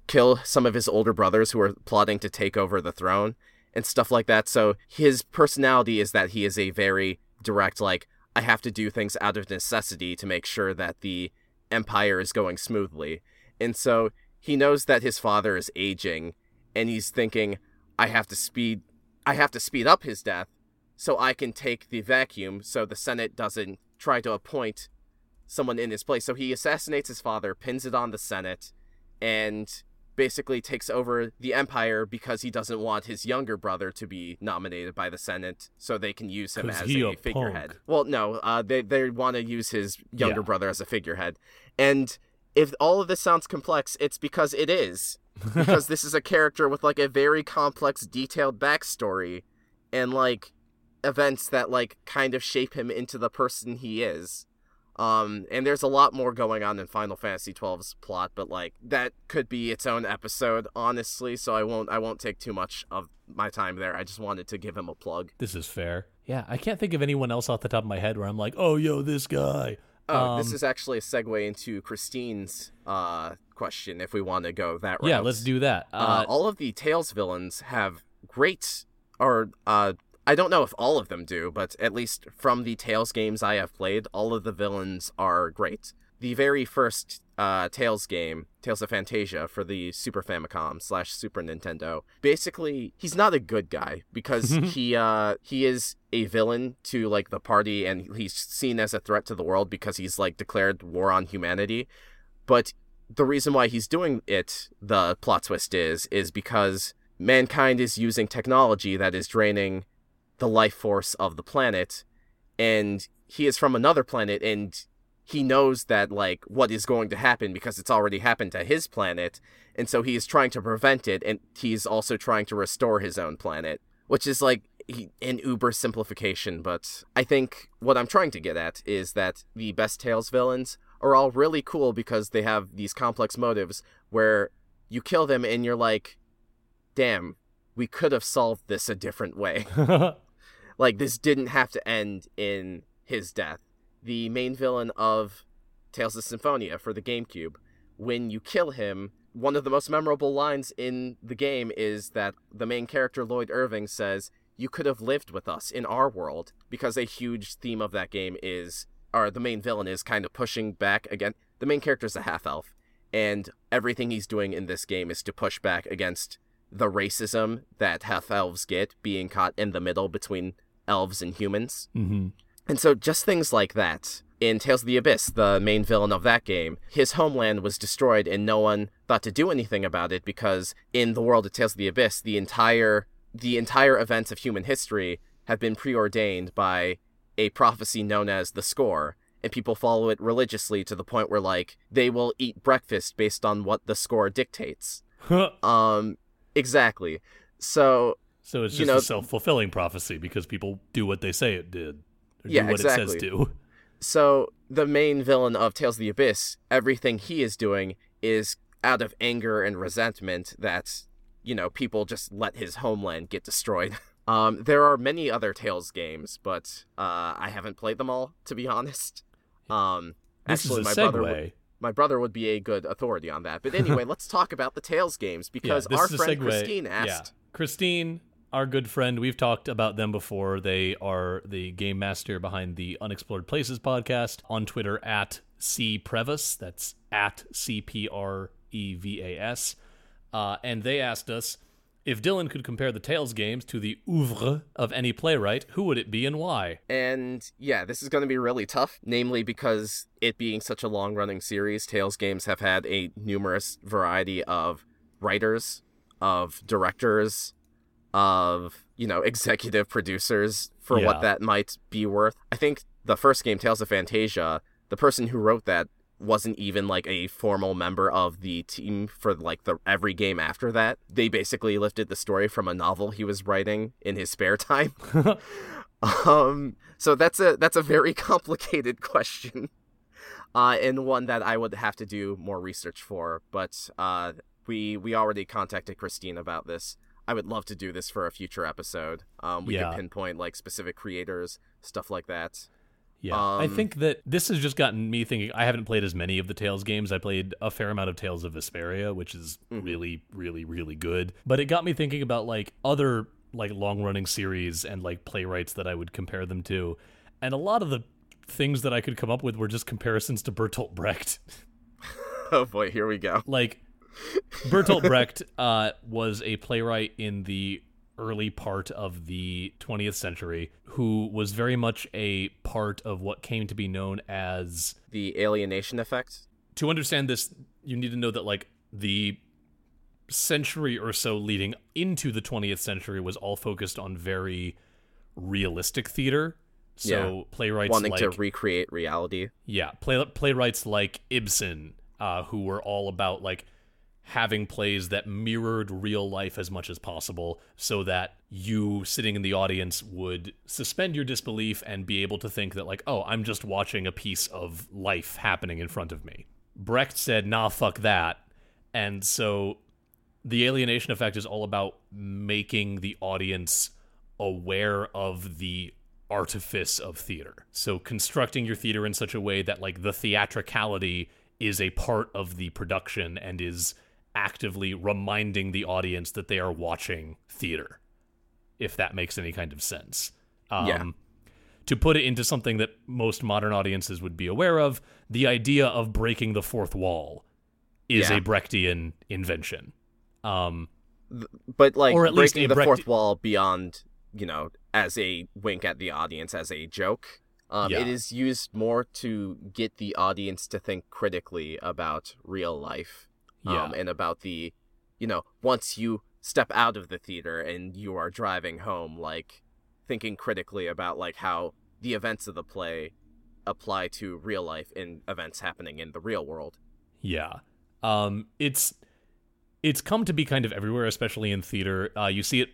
kill some of his older brothers who are plotting to take over the throne and stuff like that. So his personality is that he is a very direct, like, I have to do things out of necessity to make sure that the empire is going smoothly. And so he knows that his father is aging, and he's thinking, I have to speed I have to speed up his death so I can take the vacuum so the Senate doesn't try to appoint someone in his place. So he assassinates his father, pins it on the Senate, and basically takes over the empire because he doesn't want his younger brother to be nominated by the Senate so they can use him as a, a figurehead. Well, no, uh, they, they want to use his younger yeah. brother as a figurehead. And if all of this sounds complex, it's because it is. Because this is a character with, like, a very complex, detailed backstory and, like, events that, like, kind of shape him into the person he is. Um, and there's a lot more going on in Final Fantasy twelve's plot, but like that could be its own episode, honestly. So I won't, I won't take too much of my time there. I just wanted to give him a plug. This is fair. Yeah, I can't think of anyone else off the top of my head where I'm like, oh, yo, this guy. Oh, um, this is actually a segue into Christine's uh, question, if we want to go that route. Yeah, let's do that. Uh, uh, all of the Tales villains have great, or uh. I don't know if all of them do, but at least from the Tales games I have played, all of the villains are great. The very first uh, Tales game, Tales of Phantasia, for the Super Famicom slash Super Nintendo, basically, he's not a good guy because he uh, he is a villain to, like, the party, and he's seen as a threat to the world because he's, like, declared war on humanity. But the reason why he's doing it, the plot twist is, is because mankind is using technology that is draining the life force of the planet, and he is from another planet, and he knows that, like, what is going to happen because it's already happened to his planet, and so he is trying to prevent it, and he's also trying to restore his own planet, which is, like, he, an uber simplification, but I think what I'm trying to get at is that the best Tales villains are all really cool because they have these complex motives where you kill them and you're like, damn, we could have solved this a different way. Like, this didn't have to end in his death. The main villain of Tales of Symphonia for the GameCube, when you kill him, one of the most memorable lines in the game is that the main character, Lloyd Irving, says, you could have lived with us in our world, because a huge theme of that game is, or the main villain is kind of pushing back against, the main character is a half-elf, and everything he's doing in this game is to push back against the racism that half-elves get, being caught in the middle between elves and humans. Mm-hmm. And so just things like that. In Tales of the Abyss, the main villain of that game, his homeland was destroyed and no one thought to do anything about it because in the world of Tales of the Abyss, the entire the entire events of human history have been preordained by a prophecy known as the Score, and people follow it religiously to the point where, like, they will eat breakfast based on what the Score dictates. Huh. Um, exactly. So... So it's just, you know, a self-fulfilling prophecy because people do what they say it did. Or yeah, do what exactly. it says to. So the main villain of Tales of the Abyss, everything he is doing is out of anger and resentment that, you know, people just let his homeland get destroyed. Um, there are many other Tales games, but uh, I haven't played them all, to be honest. Um, this actually, is a my segue. Brother would, my brother would be a good authority on that. But anyway, let's talk about the Tales games because yeah, our friend Christine asked. Yeah. Christine... Our good friend, we've talked about them before. They are the game master behind the Unexplored Places podcast on Twitter at C Prevas. That's at C P R E V A S. Uh, and they asked us, if Dylan could compare the Tales games to the oeuvre of any playwright, who would it be and why? And yeah, this is going to be really tough, namely because it being such a long-running series, Tales games have had a numerous variety of writers, of directors, of, you know, executive producers for yeah. what that might be worth. I think the first game, Tales of Phantasia, the person who wrote that wasn't even, like, a formal member of the team for, like, the every game after that. They basically lifted the story from a novel he was writing in his spare time. um, so that's a that's a very complicated question, uh, and one that I would have to do more research for. But uh, we we already contacted Christine about this. I would love to do this for a future episode. Um, we yeah. can pinpoint, like, specific creators, stuff like that. Yeah, um, I think that this has just gotten me thinking. I haven't played as many of the Tales games. I played a fair amount of Tales of Vesperia, which is mm-hmm. really, really, really good. But it got me thinking about, like, other, like, long-running series and, like, playwrights that I would compare them to. And a lot of the things that I could come up with were just comparisons to Bertolt Brecht. Oh, boy, here we go. Like, Bertolt Brecht uh, was a playwright in the early part of the twentieth century, who was very much a part of what came to be known as the alienation effect. To understand this, you need to know that, like, the century or so leading into the twentieth century was all focused on very realistic theater. So yeah. playwrights wanting like, to recreate reality. Yeah, play, playwrights like Ibsen, uh, who were all about, like, having plays that mirrored real life as much as possible so that you sitting in the audience would suspend your disbelief and be able to think that, like, oh, I'm just watching a piece of life happening in front of me. Brecht said, nah, fuck that. And so the alienation effect is all about making the audience aware of the artifice of theater. So constructing your theater in such a way that, like, the theatricality is a part of the production and is actively reminding the audience that they are watching theater, if that makes any kind of sense. Um, yeah. To put it into something that most modern audiences would be aware of, the idea of breaking the fourth wall is yeah. a Brechtian invention. Um, but, like, or at breaking least the Brecht- fourth wall beyond, you know, as a wink at the audience, as a joke. Um, yeah. It is used more to get the audience to think critically about real life. Yeah. Um, and about the, you know, once you step out of the theater and you are driving home, like, thinking critically about, like, how the events of the play apply to real life and events happening in the real world. Yeah. Um, it's, it's come to be kind of everywhere, especially in theater. Uh, you see it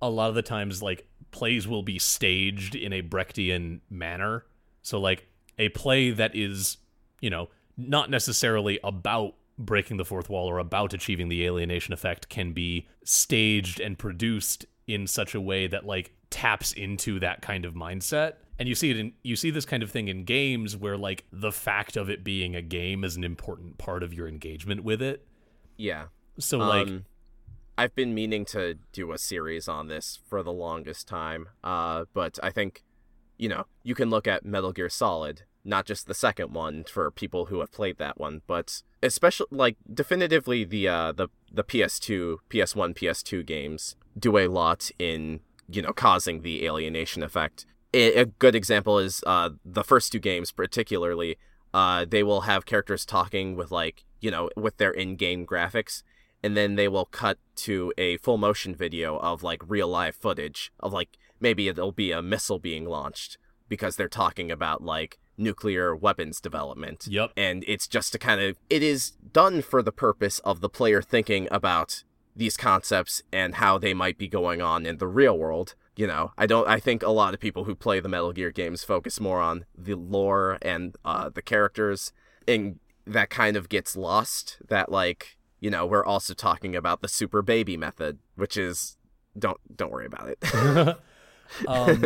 a lot of the times, like, plays will be staged in a Brechtian manner. So, like, a play that is, you know, not necessarily about breaking the fourth wall or about achieving the alienation effect can be staged and produced in such a way that, like, taps into that kind of mindset. And you see it in, you see this kind of thing in games where, like, the fact of it being a game is an important part of your engagement with it. Yeah. So, like, um, I've been meaning to do a series on this for the longest time. Uh, but I think, you know, you can look at Metal Gear Solid, not just the second one for people who have played that one, but especially, like, definitively the uh, the the P S two, P S one, P S two games do a lot in, you know, causing the alienation effect. A, a good example is uh, the first two games, particularly. Uh, they will have characters talking with, like, you know, with their in-game graphics, and then they will cut to a full motion video of, like, real live footage of, like, maybe it'll be a missile being launched because they're talking about, like, nuclear weapons development. Yep. And it's just to kind of, it is done for the purpose of the player thinking about these concepts and how they might be going on in the real world. You know, I don't, I think a lot of people who play the Metal Gear games focus more on the lore and uh, the characters, and that kind of gets lost, that, like, you know, we're also talking about the Super Baby method, which is, don't, don't worry about it. um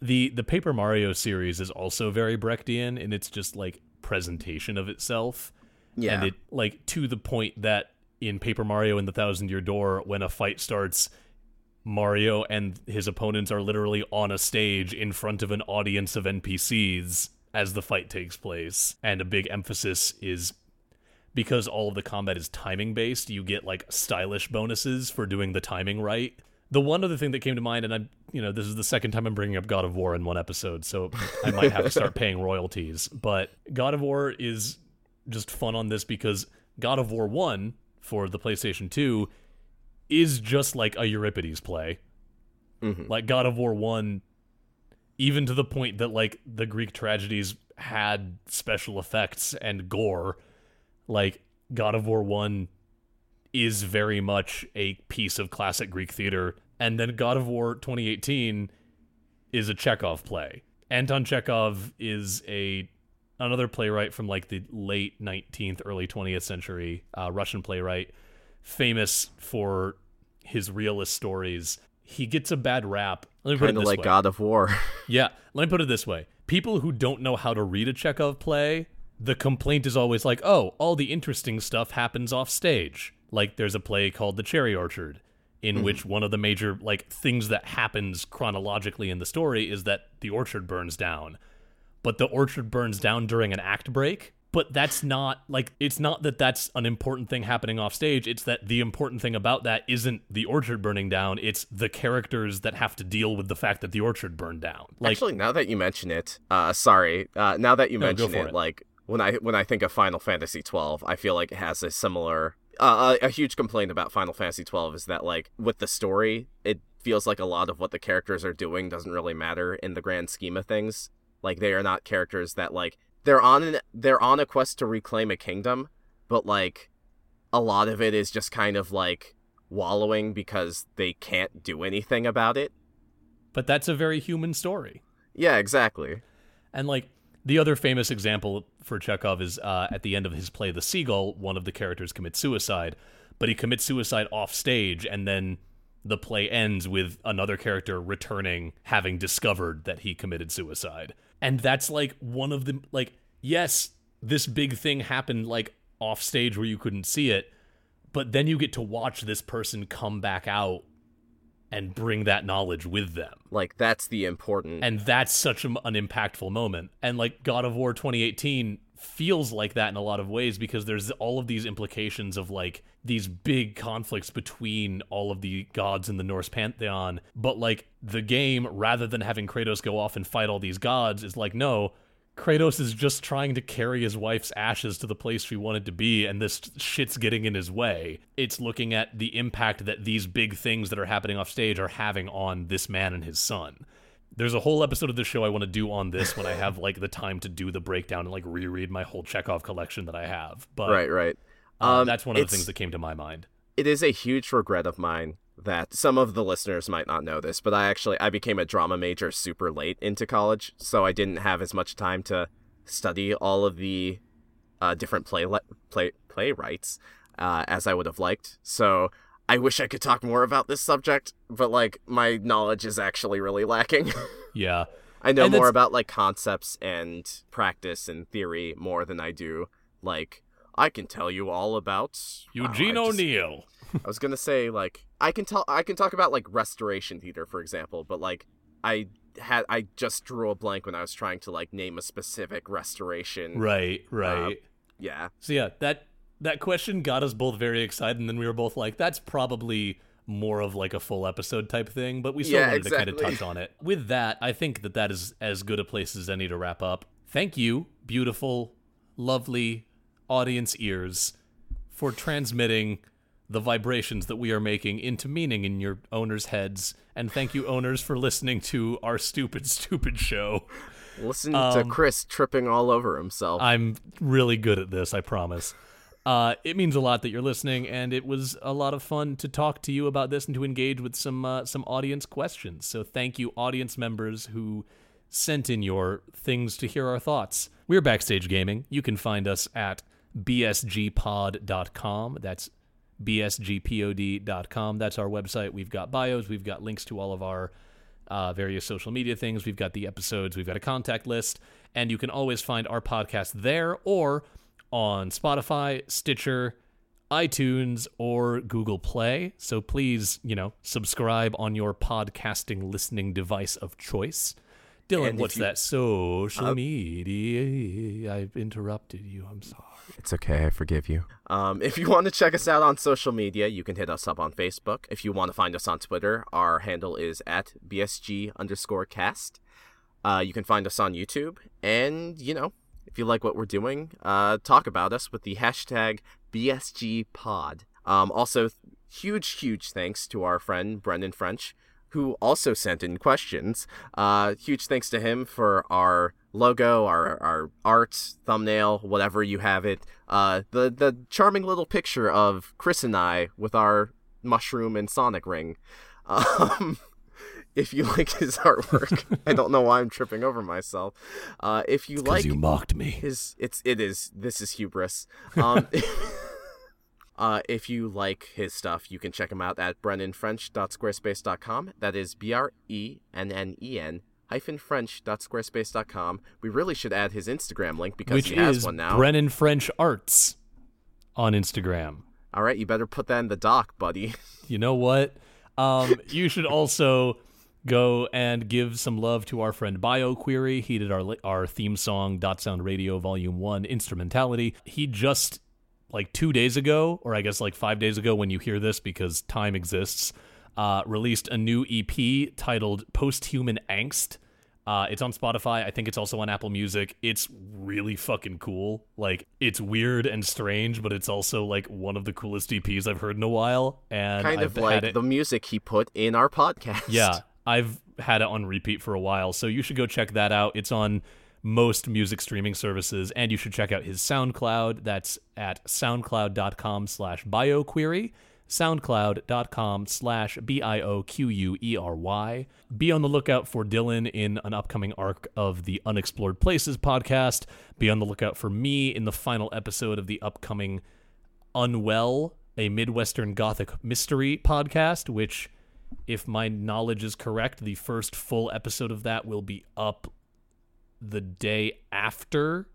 The the Paper Mario series is also very Brechtian in its just, like, presentation of itself. Yeah. And it, like, to the point that in Paper Mario and the Thousand Year Door, when a fight starts, Mario and his opponents are literally on a stage in front of an audience of N P Cs as the fight takes place. And a big emphasis is, because all of the combat is timing based, you get, like, stylish bonuses for doing the timing right. The one other thing that came to mind, and I'm, you know, this is the second time I'm bringing up God of War in one episode, so I might have to start paying royalties, but God of War is just fun on this because God of War one for the PlayStation two is just like a Euripides play. Mm-hmm. Like God of War one, even to the point that like the Greek tragedies had special effects and gore, like God of War one is very much a piece of classic Greek theater. And then God of War twenty eighteen is a Chekhov play. Anton Chekhov is a another playwright from like the late nineteenth, early twentieth century, uh, Russian playwright, famous for his realist stories. He gets a bad rap. Let me put it this way. Kind of like God of War. Yeah, let me put it this way. People who don't know how to read a Chekhov play, the complaint is always like, oh, all the interesting stuff happens off stage. Like there's a play called The Cherry Orchard, in mm-hmm. which one of the major like things that happens chronologically in the story is that the orchard burns down. But the orchard burns down during an act break. But that's not, like, it's not that that's an important thing happening off stage. It's that the important thing about that isn't the orchard burning down. It's the characters that have to deal with the fact that the orchard burned down. Like, actually, now that you mention it, uh, sorry, uh, now that you no, mention it, it, like, when I when I think of Final Fantasy twelve, I feel like it has a similar, uh, a, a huge complaint about Final Fantasy twelve is that, like, with the story, it feels like a lot of what the characters are doing doesn't really matter in the grand scheme of things. Like, they are not characters that, like, They're on an, they're on a quest to reclaim a kingdom, but, like, a lot of it is just kind of, like, wallowing because they can't do anything about it. But that's a very human story. Yeah, exactly. And, like, the other famous example for Chekhov is uh, at the end of his play The Seagull, one of the characters commits suicide, but he commits suicide off stage, and then the play ends with another character returning, having discovered that he committed suicide. And that's, like, one of the, like, yes, this big thing happened, like, off stage where you couldn't see it, but then you get to watch this person come back out and bring that knowledge with them. Like, that's the important. And that's such an impactful moment. And, like, God of War twenty eighteen feels like that in a lot of ways because there's all of these implications of, like, these big conflicts between all of the gods in the Norse pantheon, but, like, the game, rather than having Kratos go off and fight all these gods, is like, no, Kratos is just trying to carry his wife's ashes to the place she wanted to be, and this shit's getting in his way. It's looking at the impact that these big things that are happening off stage are having on this man and his son. There's a whole episode of the show I want to do on this when I have, like, the time to do the breakdown and, like, reread my whole Chekhov collection that I have. But right, right. Um, um, that's one of the things that came to my mind. It is a huge regret of mine that some of the listeners might not know this, but I actually, I became a drama major super late into college, so I didn't have as much time to study all of the uh, different play, play playwrights uh, as I would have liked. So I wish I could talk more about this subject, but, like, my knowledge is actually really lacking. Yeah. I know more about, like, concepts and practice and theory more than I do. Like, I can tell you all about Eugene O'Neill. I was going to say, like, I can tell, I can talk about, like, restoration theater, for example, but, like, I had, I just drew a blank when I was trying to, like, name a specific restoration. Right, right. Uh, yeah. So, yeah, that... That question got us both very excited, and then we were both like, that's probably more of, like, a full episode type thing, but we still yeah, wanted exactly. to kind of touch on it. With that, I think that that is as good a place as any to wrap up. Thank you, beautiful, lovely audience ears, for transmitting the vibrations that we are making into meaning in your owners' heads, and thank you, owners, for listening to our stupid, stupid show. Listen um, to Chris tripping all over himself. I'm really good at this, I promise. Uh, it means a lot that you're listening, and it was a lot of fun to talk to you about this and to engage with some uh, some audience questions. So thank you, audience members who sent in your things to hear our thoughts. We're Backstage Gaming. You can find us at b s g pod dot com. That's b s g pod dot com. That's our website. We've got bios. We've got links to all of our uh, various social media things. We've got the episodes. We've got a contact list. And you can always find our podcast there or on Spotify, Stitcher, iTunes, or Google Play. So please, you know, subscribe on your podcasting listening device of choice. Dylan, what's you, that social uh, media? I've interrupted you. I'm sorry. It's okay. I forgive you. Um, if you want to check us out on social media, you can hit us up on Facebook. If you want to find us on Twitter, our handle is at BSG underscore cast. Uh, you can find us on YouTube. And, you know, if you like what we're doing, uh, talk about us with the hashtag B S G pod. Um, also, huge, huge thanks to our friend Brendan French, who also sent in questions. Uh, huge thanks to him for our logo, our, our art, thumbnail, whatever you have it. Uh, the, the charming little picture of Chris and I with our mushroom and Sonic ring. Um, if you like his artwork, I don't know why I'm tripping over myself. Uh, if you it's like, you mocked me. His, it's it is this is hubris. Um, Uh, if you like his stuff, you can check him out at brennan french dot squarespace dot com. That is B R E N N E N hyphen french dot squarespace dot com. We really should add his Instagram link because Which he has one now. Which is Brennan French Arts on Instagram. All right, you better put that in the doc, buddy. You know what? Um, you should also go and give some love to our friend BioQuery. He did our, our theme song, Dot Sound Radio, Volume one, Instrumentality. He just... like two days ago, or I guess like five days ago when you hear this, because time exists, uh, released a new E P titled Post-Human Angst. Uh, it's on Spotify. I think it's also on Apple Music. It's really fucking cool. Like, it's weird and strange, but it's also like one of the coolest E Ps I've heard in a while. And kind of I've like it... the music he put in our podcast. Yeah, I've had it on repeat for a while, so you should go check that out. It's on most music streaming services, and you should check out his SoundCloud. That's at soundcloud dot com slash bioquery, soundcloud dot com slash B I O Q U E R Y. Be on the lookout for Dylan in an upcoming arc of the Unexplored Places podcast. Be on the lookout for me in the final episode of the upcoming Unwell, a Midwestern Gothic mystery podcast, which, if my knowledge is correct, the first full episode of that will be up the day after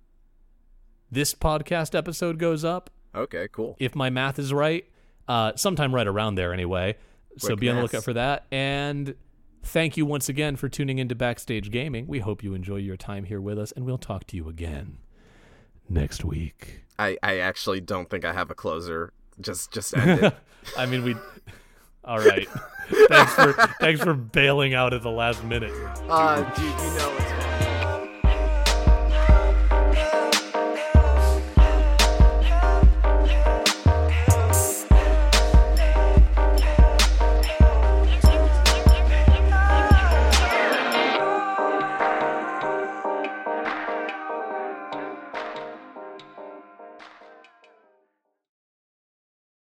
this podcast episode goes up. Okay, cool. If my math is right, uh, sometime right around there anyway. So Quick be on the lookout for that. And thank you once again for tuning into Backstage Gaming. We hope you enjoy your time here with us, and we'll talk to you again next week. I, I actually don't think I have a closer. Just, just end it. I mean, we... All right. Thanks for thanks for bailing out at the last minute. Uh, dude, you know it's